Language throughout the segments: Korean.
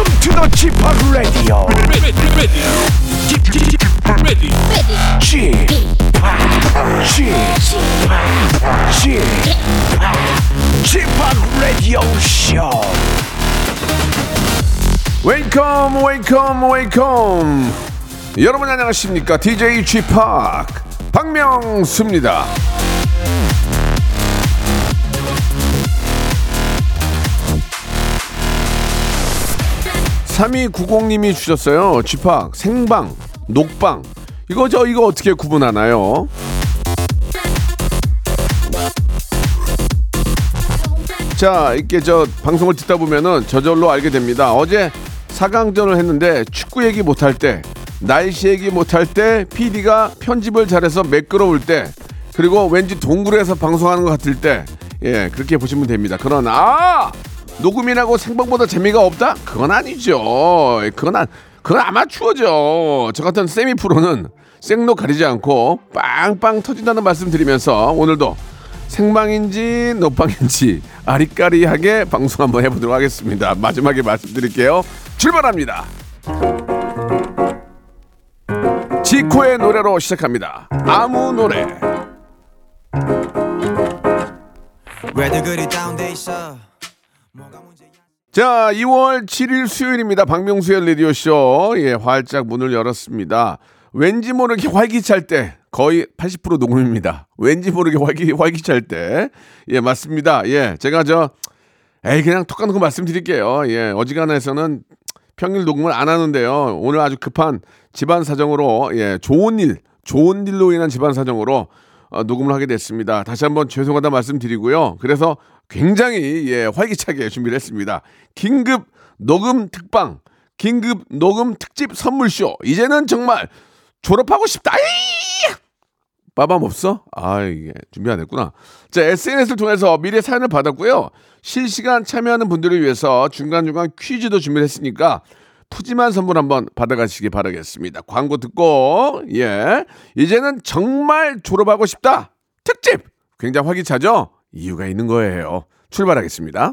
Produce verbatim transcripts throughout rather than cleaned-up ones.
Welcome to the 지팍 Radio. Ready, ready, 지팍 Radio. 지팍, 지팍, 지팍, 지팍 Radio Show. Welcome, welcome, welcome. 여러분 안녕하십니까? 디제이 지팍 박명수입니다. 삼이구공님이 주셨어요. 지팍, 생방, 녹방. 이거 저 이거 어떻게 구분하나요? 자, 이렇게 저 방송을 듣다 보면은 저절로 알게 됩니다. 어제 사강전을 했는데 축구 얘기 못할 때, 날씨 얘기 못할 때, 피디가 편집을 잘해서 매끄러울 때, 그리고 왠지 동굴에서 방송하는 것 같을 때, 예, 그렇게 보시면 됩니다. 그러나 아! 녹음이라고 생방보다 재미가 없다? 그건 아니죠. 그건, 안, 그건 아마추어죠. 저 같은 세미 프로는 생로 가리지 않고 빵빵 터진다는 말씀 드리면서 오늘도 생방인지 녹방인지 아리까리하게 방송 한번 해보도록 하겠습니다. 마지막에 말씀드릴게요. 출발합니다. 지코의 노래로 시작합니다. 아무 노래. 왜들 그리 다운돼 있어? 자, 이월 칠일 수요일입니다. 박명수의 라디오쇼, 예, 활짝 문을 열었습니다. 왠지 모르게 활기찰 때, 거의 팔십 퍼센트 녹음입니다. 왠지 모르게 활기, 활기찰 때. 예, 맞습니다. 예, 제가 저, 에이, 그냥 톡 까놓고 말씀드릴게요. 예, 어지간해서는 평일 녹음을 안 하는데요. 오늘 아주 급한 집안 사정으로, 예, 좋은 일, 좋은 일로 인한 집안 사정으로 어, 녹음을 하게 됐습니다. 다시 한번 죄송하다 말씀드리고요. 그래서 굉장히, 예, 활기차게 준비를 했습니다. 긴급 녹음 특방, 긴급 녹음 특집 선물쇼. 이제는 정말 졸업하고 싶다. 에이! 빠밤 없어? 아, 이게 준비 안 했구나. 자, 에스엔에스를 통해서 미리 사연을 받았고요. 실시간 참여하는 분들을 위해서 중간중간 퀴즈도 준비를 했으니까 푸짐한 선물 한번 받아가시기 바라겠습니다. 광고 듣고, 예, 이제는 정말 졸업하고 싶다. 특집! 굉장히 활기차죠? 이유가 있는 거예요. 출발하겠습니다.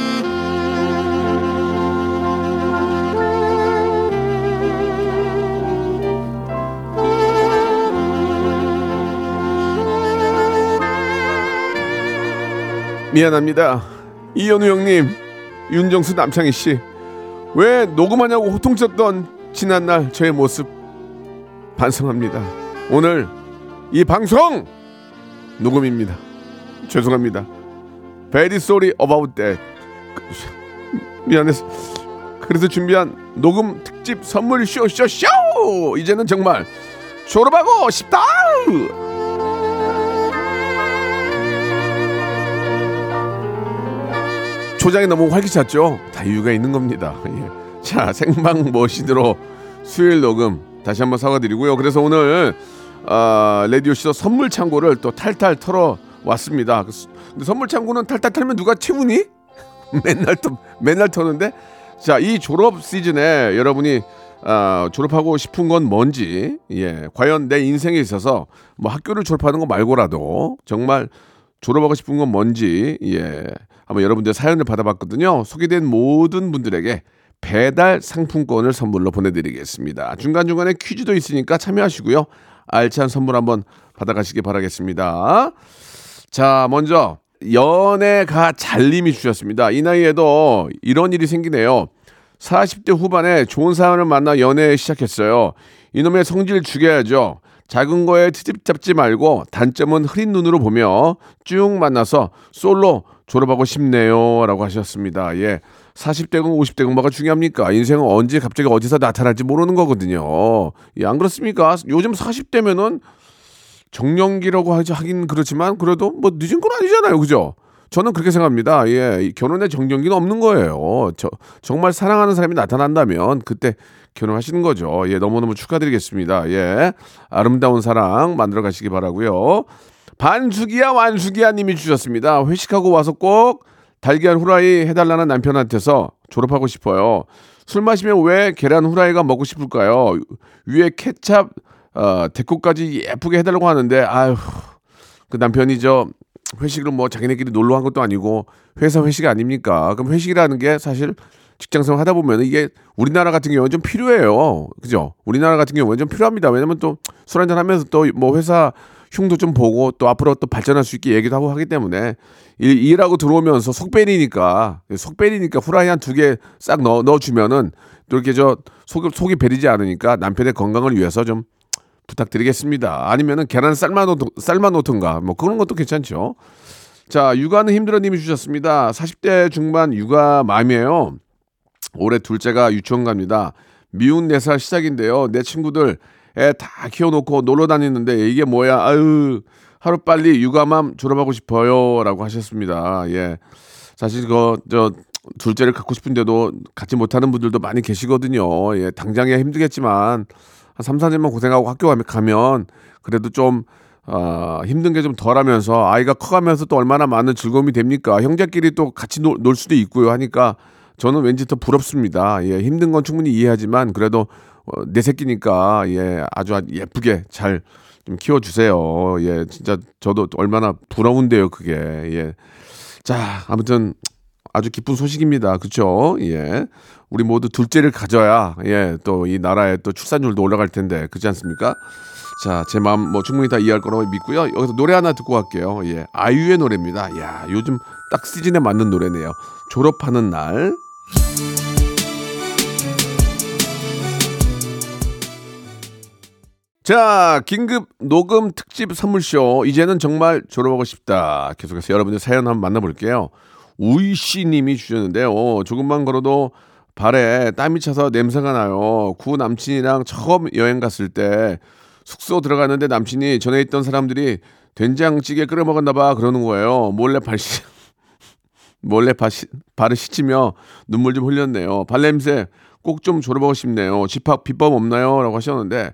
미안합니다. 이현우 형님, 윤정수 남창희 씨, 왜 녹음하냐고 호통쳤던 지난날 저의 모습 반성합니다. 오늘 이 방송 녹음입니다. 죄송합니다. Very sorry about that. 미안해서. 그래서 준비한 녹음 특집 선물 쇼쇼쇼. 이제는 정말 졸업하고 싶다. 초장이 너무 활기찼죠? 다 이유가 있는 겁니다. 예. 자, 생방 머신으로 수요일 녹음 다시 한번 사과드리고요. 그래서 오늘 어, 라디오쇼 선물 창고를 또 탈탈 털어왔습니다. 근데 선물 창고는 탈탈 털면 누가 채우니? 맨날, 또, 맨날 터는데? 자, 이 졸업 시즌에 여러분이 어, 졸업하고 싶은 건 뭔지, 예, 과연 내 인생에 있어서 뭐 학교를 졸업하는 거 말고라도 정말 졸업하고 싶은 건 뭔지, 예, 한번 여러분들 사연을 받아봤거든요. 소개된 모든 분들에게 배달 상품권을 선물로 보내드리겠습니다. 중간중간에 퀴즈도 있으니까 참여하시고요. 알찬 선물 한번 받아가시기 바라겠습니다. 자, 먼저 연애가 잘님이 주셨습니다. 이 나이에도 이런 일이 생기네요. 사십 대 후반에 좋은 사람을 만나 연애 시작했어요. 이놈의 성질 죽여야죠. 작은 거에 트집 잡지 말고 단점은 흐린 눈으로 보며 쭉 만나서 솔로 졸업하고 싶네요. 라고 하셨습니다. 예. 사십 대군 오십 대군 뭐가 중요합니까? 인생은 언제 갑자기 어디서 나타날지 모르는 거거든요. 예, 안 그렇습니까? 요즘 사십 대면은 정년기라고 하긴 그렇지만 그래도 뭐 늦은 건 아니잖아요. 그죠? 저는 그렇게 생각합니다. 예, 결혼에 정경기는 없는 거예요. 저, 정말 사랑하는 사람이 나타난다면 그때 결혼하시는 거죠. 예, 너무너무 축하드리겠습니다. 예, 아름다운 사랑 만들어 가시기 바라고요. 반숙이야 완숙이야 님이 주셨습니다. 회식하고 와서 꼭 달걀 후라이 해달라는 남편한테서 졸업하고 싶어요. 술 마시면 왜 계란 후라이가 먹고 싶을까요? 위에 케찹 어, 데코까지 예쁘게 해달라고 하는데 아휴, 그 남편이 저 회식을 뭐 자기네끼리 놀러 한 것도 아니고 회사 회식 아닙니까? 그럼 회식이라는 게 사실 직장생활 하다 보면 이게 우리나라 같은 경우는 좀 필요해요. 그죠? 우리나라 같은 경우는 좀 필요합니다. 왜냐면 또 술 한잔 하면서 또 뭐 회사 흉도 좀 보고 또 앞으로 또 발전할 수 있게 얘기도 하고 하기 때문에 일, 일하고 들어오면서 속베리니까 속베리니까 후라이 한 두 개 싹 넣어, 넣어주면은 또 이렇게 저 속, 속이 베리지 않으니까 남편의 건강을 위해서 좀 부탁드리겠습니다. 아니면은 계란 삶아 놓, 삶아 놓든가 뭐 그런 것도 괜찮죠. 자, 육아는 힘들어 님이 주셨습니다. 사십 대 중반 육아 맘이에요. 올해 둘째가 유치원 갑니다. 미운 네 살 시작인데요. 내 친구들 애 다 키워놓고 놀러 다니는데 이게 뭐야? 아유, 하루 빨리 육아맘 졸업하고 싶어요라고 하셨습니다. 예, 사실 그 저 둘째를 갖고 싶은데도 갖지 못하는 분들도 많이 계시거든요. 예, 당장에 힘들겠지만 한 삼, 사 년만 고생하고 학교 가면 그래도 좀 어, 힘든 게 좀 덜하면서 아이가 커가면서 또 얼마나 많은 즐거움이 됩니까? 형제끼리 또 같이 노, 놀 수도 있고요 하니까 저는 왠지 더 부럽습니다. 예, 힘든 건 충분히 이해하지만 그래도 어, 내 새끼니까 예, 아주 예쁘게 잘 좀 키워주세요. 예, 진짜 저도 얼마나 부러운데요, 그게. 예. 자, 아무튼 아주 기쁜 소식입니다. 그렇죠? 예, 우리 모두 둘째를 가져야 예, 또 이 나라의 또 출산율도 올라갈 텐데 그렇지 않습니까? 자, 제 마음 뭐 충분히 다 이해할 거라고 믿고요. 여기서 노래 하나 듣고 갈게요. 예, 아이유의 노래입니다. 야, 요즘 딱 시즌에 맞는 노래네요. 졸업하는 날. 자, 긴급 녹음 특집 선물쇼. 이제는 정말 졸업하고 싶다. 계속해서 여러분들 사연 한번 만나볼게요. 우이씨 님이 주셨는데요. 오, 조금만 걸어도 발에 땀이 차서 냄새가 나요. 구 남친이랑 처음 여행 갔을 때 숙소 들어가는데 남친이 전에 있던 사람들이 된장찌개 끓여 먹었나 봐 그러는 거예요. 몰래 발시, 몰래 발시, 발을 씻으며 눈물 좀 흘렸네요. 발냄새 꼭 좀 졸업하고 싶네요. 지팍 비법 없나요? 라고 하셨는데,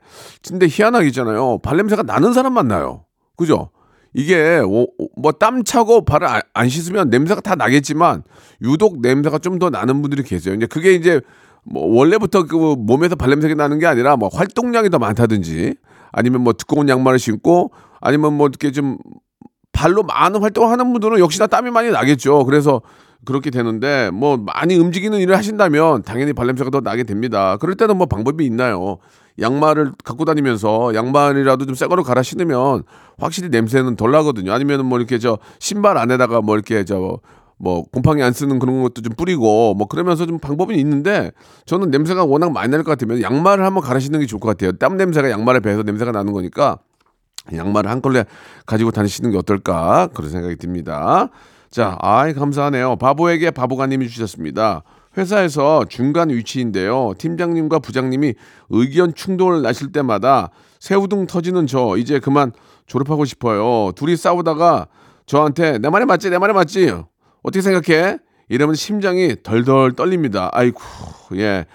근데 희한하게 있잖아요. 발냄새가 나는 사람만 나요. 그죠? 이게 뭐 땀 차고 발을 안 씻으면 냄새가 다 나겠지만 유독 냄새가 좀 더 나는 분들이 계세요. 이제 그게 이제 뭐 원래부터 그 몸에서 발냄새가 나는 게 아니라 뭐 활동량이 더 많다든지 아니면 뭐 두꺼운 양말을 신고 아니면 뭐 이렇게 좀 발로 많은 활동을 하는 분들은 역시나 땀이 많이 나겠죠. 그래서 그렇게 되는데 뭐 많이 움직이는 일을 하신다면 당연히 발냄새가 더 나게 됩니다. 그럴 때는 뭐 방법이 있나요? 양말을 갖고 다니면서 양말이라도 좀 새 거로 갈아 신으면 확실히 냄새는 덜 나거든요. 아니면 뭐 이렇게 저 신발 안에다가 뭐 이렇게 저 뭐 곰팡이 안 쓰는 그런 것도 좀 뿌리고 뭐 그러면서 좀 방법은 있는데 저는 냄새가 워낙 많이 날 것 같으면 양말을 한번 갈아 신는 게 좋을 것 같아요. 땀 냄새가 양말에 배서 냄새가 나는 거니까 양말을 한 걸레 가지고 다니시는 게 어떨까 그런 생각이 듭니다. 자, 아이 감사하네요. 바보에게 바보가님이 주셨습니다. 회사에서 중간 위치인데요. 팀장님과 부장님이 의견 충돌 나실 때마다 새우등 터지는 저 이제 그만 졸업하고 싶어요. 둘이 싸우다가 저한테 내 말이 맞지? 내 말이 맞지? 어떻게 생각해? 이러면 심장이 덜덜 떨립니다. 아이고, 예.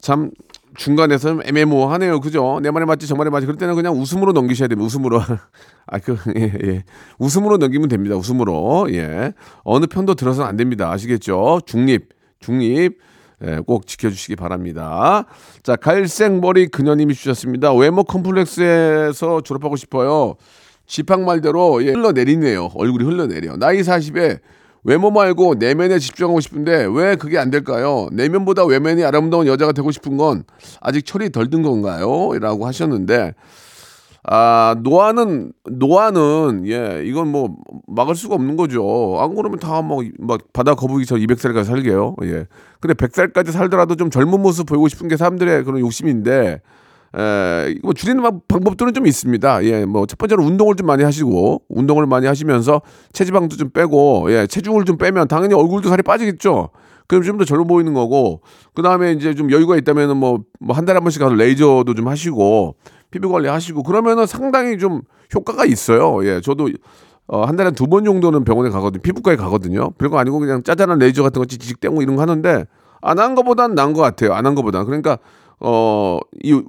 참, 중간에서 애매모호하네요. 그죠? 내 말이 맞지, 저 말이 맞지. 그럴 때는 그냥 웃음으로 넘기셔야 됩니다. 웃음으로. 아, 그, 예, 예. 웃음으로 넘기면 됩니다. 웃음으로. 예. 어느 편도 들어서는 안 됩니다. 아시겠죠? 중립, 중립. 예, 꼭 지켜주시기 바랍니다. 자, 갈색머리 그녀님이 주셨습니다. 외모 컴플렉스에서 졸업하고 싶어요. 지팡 말대로, 예, 흘러내리네요. 얼굴이 흘러내려. 나이 사십에 외모 말고 내면에 집중하고 싶은데 왜 그게 안 될까요? 내면보다 외면이 아름다운 여자가 되고 싶은 건 아직 철이 덜 든 건가요? 라고 하셨는데, 아, 노화는, 노화는, 예, 이건 뭐 막을 수가 없는 거죠. 안 그러면 다 막, 막 바다 거북이처럼 이백 살까지 살게요. 예. 근데 백 살까지 살더라도 좀 젊은 모습 보이고 싶은 게 사람들의 그런 욕심인데, 예, 뭐 줄이는 방법들은 좀 있습니다. 예, 뭐 첫 번째로 운동을 좀 많이 하시고 운동을 많이 하시면서 체지방도 좀 빼고 예, 체중을 좀 빼면 당연히 얼굴도 살이 빠지겠죠. 그럼 좀 더 젊어 보이는 거고 그 다음에 이제 좀 여유가 있다면은 뭐 뭐 한 달에 한 번씩 가서 레이저도 좀 하시고 피부 관리 하시고 그러면은 상당히 좀 효과가 있어요. 예, 저도 어, 한 달에 두 번 정도는 병원에 가거든요. 피부과에 가거든요. 별거 아니고 그냥 짜잘한 레이저 같은 거 찌직 떼고 이런 거 하는데 안 한 거보단 나은 것 같아요. 안 한 거보단. 그러니까 어, 이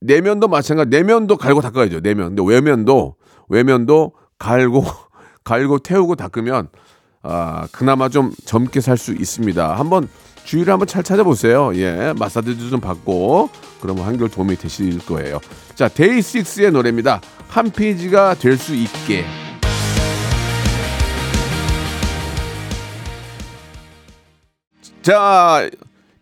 내면도 마찬가지. 내면도 갈고 닦아야죠. 내면. 근데 외면도 외면도 갈고 갈고 태우고 닦으면 아, 그나마 좀 젊게 살 수 있습니다. 한번 주위를 한번 잘 찾아보세요. 예, 마사지도 좀 받고 그러면 한결 도움이 되실 거예요. 자, 데이식스의 노래입니다. 한 페이지가 될 수 있게. 자,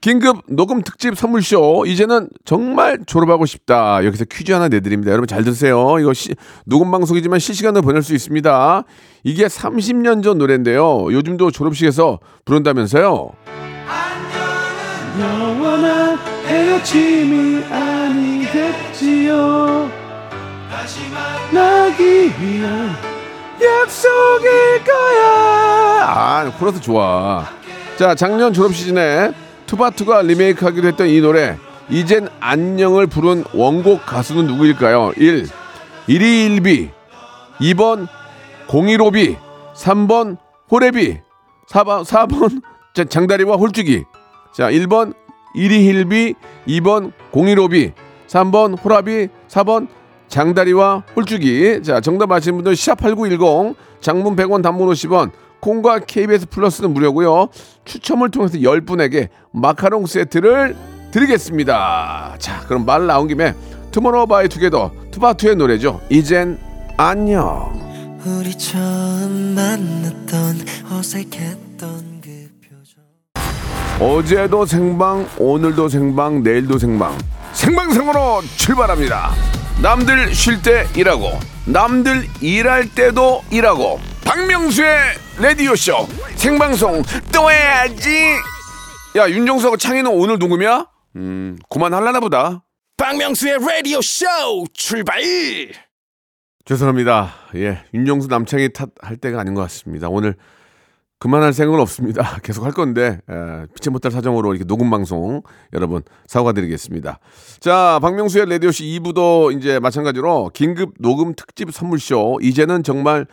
긴급 녹음 특집 선물쇼. 이제는 정말 졸업하고 싶다. 여기서 퀴즈 하나 내드립니다. 여러분 잘 들으세요. 이거 시, 녹음 방송이지만 실시간으로 보낼 수 있습니다. 이게 삼십 년 전 노래인데요. 요즘도 졸업식에서 부른다면서요. 안녕은 영원한 헤어짐이 아니겠지요. 다시 만나기 위한 약속일 거야. 아, 코러스 좋아. 자, 작년 졸업 시즌에 투바투가 리메이크하기로 했던 이 노래 이젠 안녕을 부른 원곡 가수는 누구일까요? 일. 일이일 비, 이 번 공일오 비, 삼 번 호래비, 사 번, 사 번 장다리와 홀쭉이. 자, 일 번 일이일 비, 이 번 공일오 비, 삼 번 호라비, 사 번 장다리와 홀쭉이. 자, 정답 아시는 분들 샵팔구일공, 장문 백 원, 단문 오십 원, 콩과 케이비에스 플러스는 무료고요. 추첨을 통해서 열 분에게 마카롱 세트를 드리겠습니다. 자, 그럼 말 나온 김에 투모로우 바이 투게더 투바투의 노래죠. 이젠 안녕. 우리 처음 만났던 어색했던 그 표정. 어제도 생방, 오늘도 생방, 내일도 생방. 생방송으로 출발합니다. 남들 쉴 때 일하고, 남들 일할 때도 일하고. 박명수의 라디오쇼 생방송 또 해야지. 야, 윤정수하고 창희는 오늘 녹음이야? 음, 그만하려나 보다. 박명수의 라디오쇼 출발. 죄송합니다. 예, 윤정수 남창희 탓할 때가 아닌 것 같습니다. 오늘 그만할 생각은 없습니다. 계속 할 건데 에, 피치 못할 사정으로 이렇게 녹음 방송 여러분 사과드리겠습니다. 자, 박명수의 라디오쇼 이 부도 이제 마찬가지로 긴급 녹음 특집 선물쇼 이제는 정말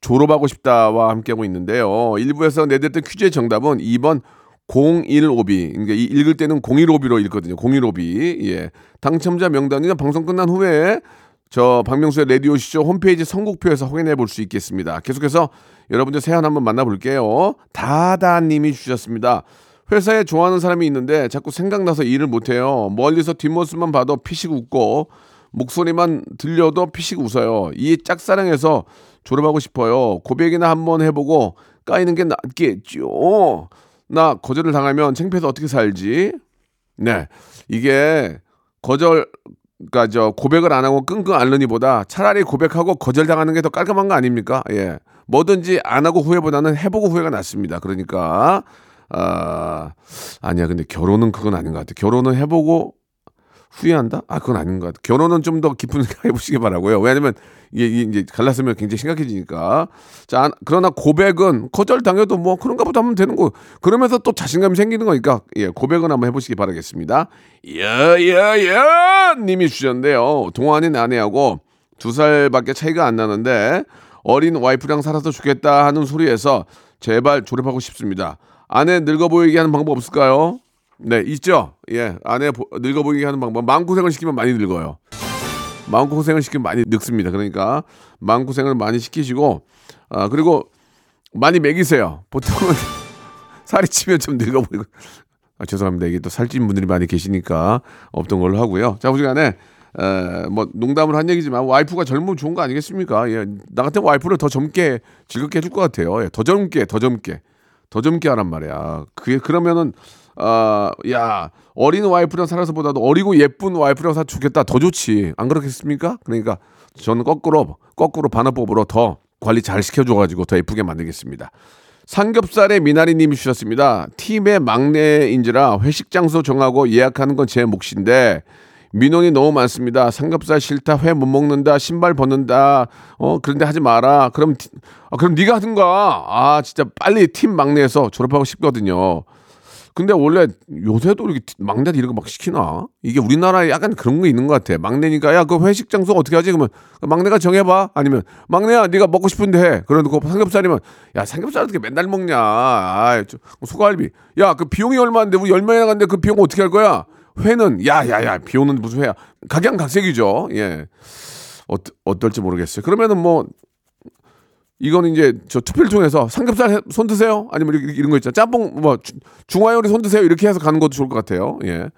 졸업하고 싶다와 함께하고 있는데요. 일 부에서 내드렸던 퀴즈의 정답은 이 번 공일오 비. 그러니까 읽을 때는 공일오 비로 읽거든요. 공일오 비. 예. 당첨자 명단은 방송 끝난 후에 저 박명수의 라디오쇼 홈페이지 선곡표에서 확인해 볼 수 있겠습니다. 계속해서 여러분들 세안 한번 만나볼게요. 다다님이 주셨습니다. 회사에 좋아하는 사람이 있는데 자꾸 생각나서 일을 못해요. 멀리서 뒷모습만 봐도 피식 웃고 목소리만 들려도 피식 웃어요. 이 짝사랑에서 졸업하고 싶어요. 고백이나 한번 해보고 까이는 게 낫겠죠. 나 거절을 당하면 창피해서 어떻게 살지? 네, 이게 거절, 그러니까 저 고백을 안 하고 끙끙 앓느니보다 차라리 고백하고 거절 당하는 게 더 깔끔한 거 아닙니까? 예, 뭐든지 안 하고 후회보다는 해보고 후회가 낫습니다. 그러니까 아, 아니야. 근데 결혼은 그건 아닌 것 같아. 결혼은 해보고 후회한다? 아, 그건 아닌 것 같아요. 결혼은 좀 더 깊은 생각 해보시기 바라고요. 왜냐면 이게 이제 갈랐으면 굉장히 심각해지니까. 자, 그러나 고백은 거절 당해도 뭐 그런가 보다 하면 되는 거. 그러면서 또 자신감이 생기는 거니까 예, 고백은 한번 해보시기 바라겠습니다. 야야야 님이 주셨는데요. 동안인 아내하고 두 살밖에 차이가 안 나는데 어린 와이프랑 살아서 좋겠다 하는 소리에서 제발 졸업하고 싶습니다. 아내 늙어 보이게 하는 방법 없을까요? 네, 있죠. 예, 아내 늙어 보이게 하는 방법. 마음고생을 시키면 많이 늙어요. 마음고생을 시키면 많이 늙습니다. 그러니까 마음고생을 많이 시키시고, 아, 그리고 많이 먹이세요. 보통은 살이 찌면 좀 늙어 보이고. 아, 죄송합니다. 이게 또 살찐 분들이 많이 계시니까 없던 걸로 하고요. 자, 오지간에 에, 뭐 농담을 한 얘기지만 와이프가 젊으면 좋은 거 아니겠습니까? 예, 나 같은 와이프를 더 젊게 즐겁게 해줄 것 같아요. 예, 더 젊게, 더 젊게, 더 젊게 하란 말이야. 그게 그러면은. 아, 야, 어린 와이프랑 살아서보다도 어리고 예쁜 와이프랑 살 좋겠다. 더 좋지. 안 그렇겠습니까? 그러니까 저는 거꾸로 거꾸로 반어법으로 더 관리 잘 시켜줘가지고 더 예쁘게 만들겠습니다. 삼겹살의 미나리님이 주셨습니다. 팀의 막내인지라 회식 장소 정하고 예약하는 건 제 몫인데 민원이 너무 많습니다. 삼겹살 싫다, 회 못 먹는다, 신발 벗는다. 어, 그런데 하지 마라. 그럼 아, 그럼 네가 하든가. 아, 진짜 빨리 팀 막내에서 졸업하고 싶거든요. 근데 원래 요새도 이렇게 막내들 이런 거 막 시키나? 이게 우리나라에 약간 그런 거 있는 것 같아. 막내니까 야, 그 회식 장소 어떻게 하지? 그러면 막내가 정해봐. 아니면 막내야, 네가 먹고 싶은데 해. 그러고 삼겹살이면 야, 삼겹살 어떻게 맨날 먹냐? 아, 소갈비. 야, 그 비용이 얼마인데 우리 열 명이나 갔는데 그 비용 어떻게 할 거야? 회는 야야야, 비용은 무슨 회야? 각양각색이죠. 예, 어, 어떨지 모르겠어요. 그러면은 뭐. 이건 이제 저 투표를 통해서 삼겹살 손 드세요? 아니면 이런 거 있잖아. 짬뽕 뭐 중화요리 손 드세요? 이렇게 해서 가는 것도 좋을 것 같아요. 예.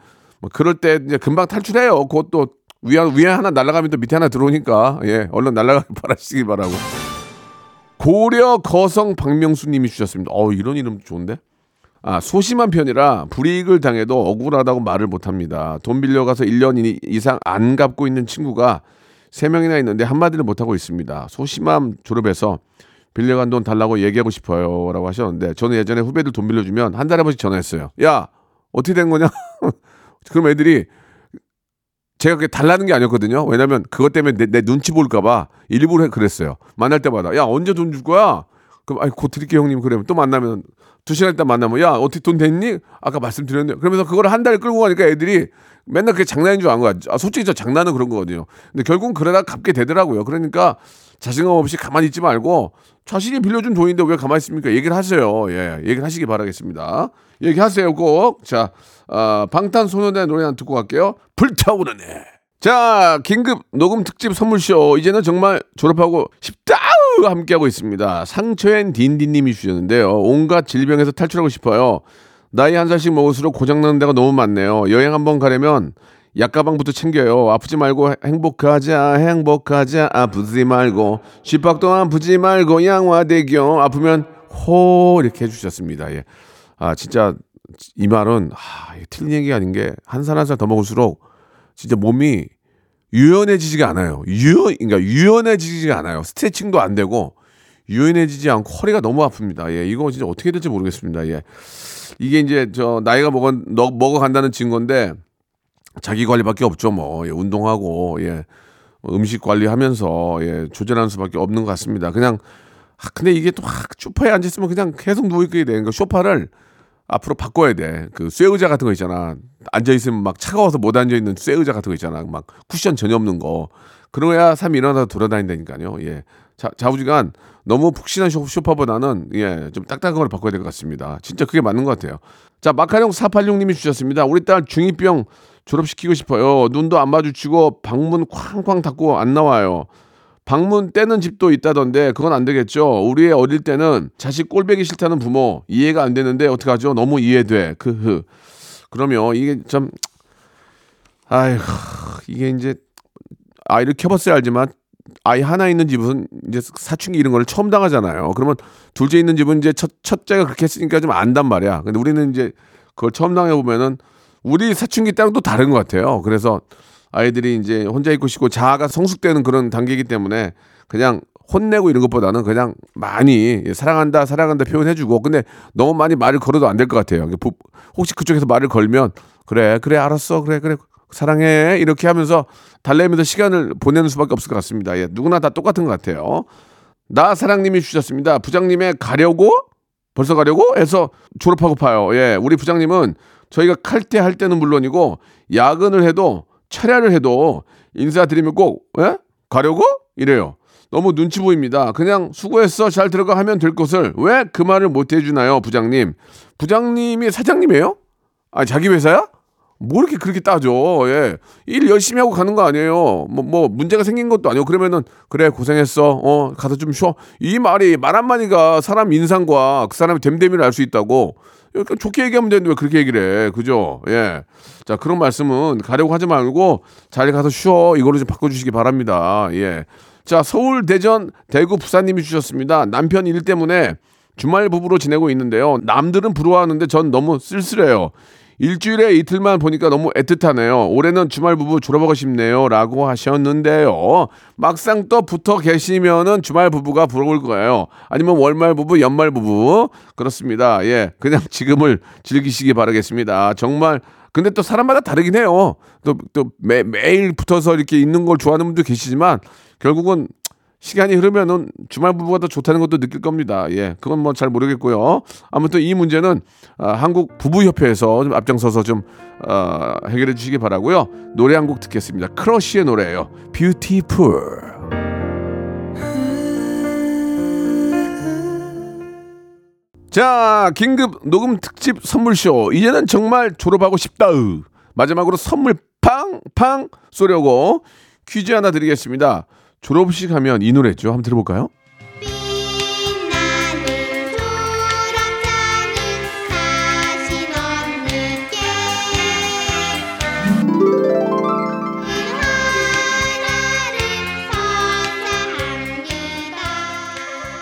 뭐 그럴 때 이제 금방 탈출해요. 그것 또 위에 위에 하나 날아가면 또 밑에 하나 들어오니까. 예. 얼른 날아가길 바라시기 바라고. 고려 거성 박명수 님이 주셨습니다. 어, 이런 이름 좋은데? 아, 소심한 편이라 불이익을 당해도 억울하다고 말을 못 합니다. 돈 빌려 가서 일 년 이상 안 갚고 있는 친구가 세 명이나 있는데 한마디를 못하고 있습니다. 소심함 졸업해서 빌려간 돈 달라고 얘기하고 싶어요 라고 하셨는데, 저는 예전에 후배들 돈 빌려주면 한 달에 한 번씩 전화했어요. 야, 어떻게 된 거냐? 그럼 애들이 제가 그게 달라는 게 아니었거든요. 왜냐면 그것 때문에 내, 내 눈치 볼까봐 일부러 그랬어요. 만날 때마다 야, 언제 돈 줄 거야? 그럼 아이, 곧 드릴게요 형님. 그러면 또 만나면 두 시간 있다 만나면 야, 어떻게 돈 됐니? 아까 말씀드렸는데. 그러면서 그걸 한 달 끌고 가니까 애들이 맨날 그게 장난인 줄 아는 거야. 아, 솔직히 저 장난은 그런 거거든요. 근데 결국은 그러다 갚게 되더라고요. 그러니까 자신감 없이 가만히 있지 말고 자신이 빌려준 돈인데 왜 가만히 있습니까? 얘기를 하세요. 예, 얘기를 하시기 바라겠습니다. 얘기하세요 꼭. 자, 어, 방탄소년단의 노래 한 듣고 갈게요. 불타오르네. 자, 긴급 녹음 특집 선물쇼. 이제는 정말 졸업하고 싶다우 함께하고 있습니다. 상처엔 딘딘님이 주셨는데요. 온갖 질병에서 탈출하고 싶어요. 나이 한 살씩 먹을수록 고장나는 데가 너무 많네요. 여행 한번 가려면 약가방부터 챙겨요. 아프지 말고 행복하자, 행복하자. 아프지 말고 지팍도 아프지 말고 양화대교. 아프면 호 이렇게 해주셨습니다. 예. 아, 진짜 이 말은 아, 틀린 얘기 아닌 게 한 살 한 살 더 먹을수록 진짜 몸이 유연해지지가 않아요. 유연, 그러니까 유연해지지가 않아요. 스트레칭도 안 되고 유연해지지 않고 허리가 너무 아픕니다. 예, 이거 진짜 어떻게 될지 모르겠습니다. 예. 이게 이제 저 나이가 먹어 먹어 간다는 증거인데 자기 관리밖에 없죠. 뭐 예, 운동하고 예, 음식 관리하면서 예, 조절하는 수밖에 없는 것 같습니다. 그냥 아, 근데 이게 또 확 소파에 앉아 있으면 그냥 계속 누워 있게 돼. 그러니까 소파를 앞으로 바꿔야 돼. 그 쇠의자 같은 거 있잖아. 앉아 있으면 막 차가워서 못 앉아 있는 쇠의자 같은 거 있잖아. 막 쿠션 전혀 없는 거. 그래야 삶이 일어나서 돌아다닌다니까요. 예. 자, 자우지간 너무 푹신한 쇼파보다는 예, 좀 딱딱한 걸 바꿔야 될 것 같습니다. 진짜 그게 맞는 것 같아요. 자, 마카룡 사팔육님이 주셨습니다. 우리 딸 중이병 졸업시키고 싶어요. 눈도 안 마주치고 방문 쾅쾅 닫고 안 나와요. 방문 떼는 집도 있다던데 그건 안 되겠죠. 우리의 어릴 때는 자식 꼴배기 싫다는 부모 이해가 안 되는데 어떡하죠? 너무 이해돼. 크흐. 그러면 이게 참 아이고, 이게 이제 아이를 키워봤어야 알지만 아이 하나 있는 집은 이제 사춘기 이런 걸 처음 당하잖아요. 그러면 둘째 있는 집은 이제 첫, 첫째가 그렇게 했으니까 좀 안단 말이야. 근데 우리는 이제 그걸 처음 당해보면은 우리 사춘기 때랑 또 다른 것 같아요. 그래서 아이들이 이제 혼자 있고 싶고 자아가 성숙되는 그런 단계이기 때문에 그냥 혼내고 이런 것보다는 그냥 많이 사랑한다, 사랑한다 표현해주고. 근데 너무 많이 말을 걸어도 안 될 것 같아요. 혹시 그쪽에서 말을 걸면 그래, 그래, 알았어, 그래, 그래. 사랑해 이렇게 하면서 달래면서 시간을 보내는 수밖에 없을 것 같습니다. 예, 누구나 다 똑같은 것 같아요. 나 사랑님이 주셨습니다. 부장님의 가려고? 벌써 가려고? 해서 졸업하고 파요. 예, 우리 부장님은 저희가 칼퇴할 때는 물론이고 야근을 해도 철야를 해도 인사드리면 꼭 예? 가려고? 이래요. 너무 눈치 보입니다. 그냥 수고했어 잘 들어가 하면 될 것을 왜 그 말을 못 해주나요 부장님? 부장님이 사장님이에요? 아, 자기 회사야? 뭐 이렇게 그렇게 따져. 예. 일 열심히 하고 가는 거 아니에요. 뭐, 뭐, 문제가 생긴 것도 아니고, 그러면은, 그래, 고생했어. 어, 가서 좀 쉬어. 이 말이, 말 한마디가 사람 인상과 그 사람의 됨됨이를 알 수 있다고. 그러니까 좋게 얘기하면 되는데 왜 그렇게 얘기를 해. 그죠? 예. 자, 그런 말씀은 가려고 하지 말고, 잘 가서 쉬어. 이걸로 좀 바꿔주시기 바랍니다. 예. 자, 서울, 대전, 대구, 부산님이 주셨습니다. 남편 일 때문에 주말 부부로 지내고 있는데요. 남들은 부러워하는데 전 너무 쓸쓸해요. 일주일에 이틀만 보니까 너무 애틋하네요. 올해는 주말 부부 졸업하고 싶네요 라고 하셨는데요. 막상 또 붙어 계시면은 주말 부부가 부러울 거예요. 아니면 월말 부부, 연말 부부. 그렇습니다. 예, 그냥 지금을 즐기시기 바라겠습니다. 정말 근데 또 사람마다 다르긴 해요. 또, 또 매, 매일 붙어서 이렇게 있는 걸 좋아하는 분도 계시지만 결국은 시간이 흐르면은 주말 부부가 더 좋다는 것도 느낄 겁니다. 예, 그건 뭐 잘 모르겠고요. 아무튼 이 문제는 어, 한국 부부협회에서 좀 앞장서서 좀 어, 해결해 주시기 바라고요. 노래 한 곡 듣겠습니다. 크러쉬의 노래예요. Beautiful. 자, 긴급 녹음 특집 선물쇼. 이제는 정말 졸업하고 싶다. 마지막으로 선물 팡팡 쏘려고 퀴즈 하나 드리겠습니다. 졸업식 하면 이 노래죠. 한번 들어볼까요? 빛나는 졸업장은 다신 없는 게 하나를 선사합니다.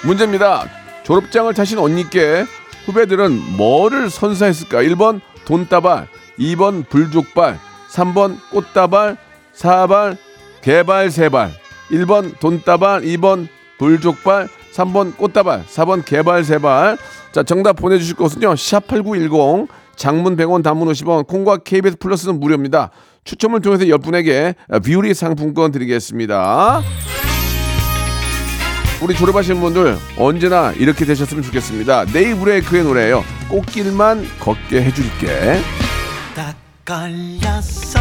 문제입니다. 졸업장을 타신 언니께 후배들은 뭐를 선사했을까? 일 번 돈다발, 이 번 불족발, 삼 번 꽃다발, 사 번 개발세발. 일 번 돈다발, 이 번 불족발, 삼 번 꽃다발, 사 번 개발세발. 자, 정답 보내주실 것은요. 샵팔구일공, 장문 백 원, 단문 오십 원, 콩과 케이비에스 플러스는 무료입니다. 추첨을 통해서 십 분에게 뷰리 상품권 드리겠습니다. 우리 졸업하신 분들 언제나 이렇게 되셨으면 좋겠습니다. 네이브레이크의 노래예요. 꽃길만 걷게 해줄게. 딱 걸렸어.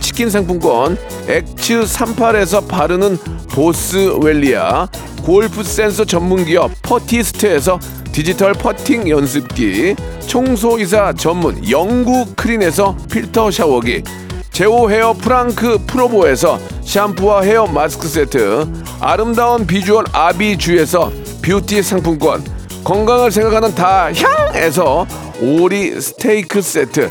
치킨 상품권, 엑츠 삼십팔에서 바르는 보스웰리아, 골프 센서 전문기업 퍼티스트에서 디지털 퍼팅 연습기, 청소이사 전문 영구 크린에서 필터 샤워기, 제오 헤어 프랑크 프로보에서 샴푸와 헤어 마스크 세트, 아름다운 비주얼 아비주에서 뷰티 상품권, 건강을 생각하는 다향에서 오리 스테이크 세트,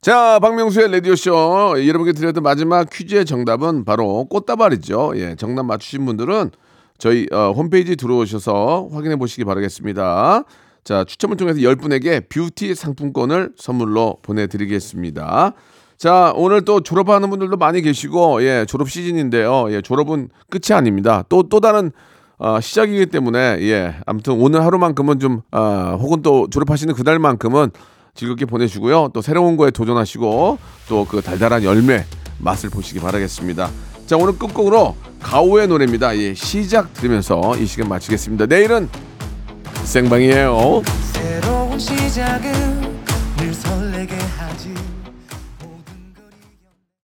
자, 박명수의 라디오쇼 여러분께 드렸던 마지막 퀴즈의 정답은 바로 꽃다발이죠. 예, 정답 맞추신 분들은 저희 어, 홈페이지 들어오셔서 확인해 보시기 바라겠습니다. 자, 추첨을 통해서 십 분에게 뷰티 상품권을 선물로 보내드리겠습니다. 자, 오늘 또 졸업하는 분들도 많이 계시고, 예, 졸업 시즌인데요. 예, 졸업은 끝이 아닙니다. 또, 또 다른 어, 시작이기 때문에, 예, 아무튼 오늘 하루만큼은 좀, 어, 혹은 또 졸업하시는 그날만큼은 즐겁게 보내시고요. 또 새로운 거에 도전하시고, 또 그 달달한 열매 맛을 보시기 바라겠습니다. 자, 오늘 끝곡으로 가오의 노래입니다. 예, 시작 들으면서 이 시간 마치겠습니다. 내일은 생방이에요. 새로운 시작은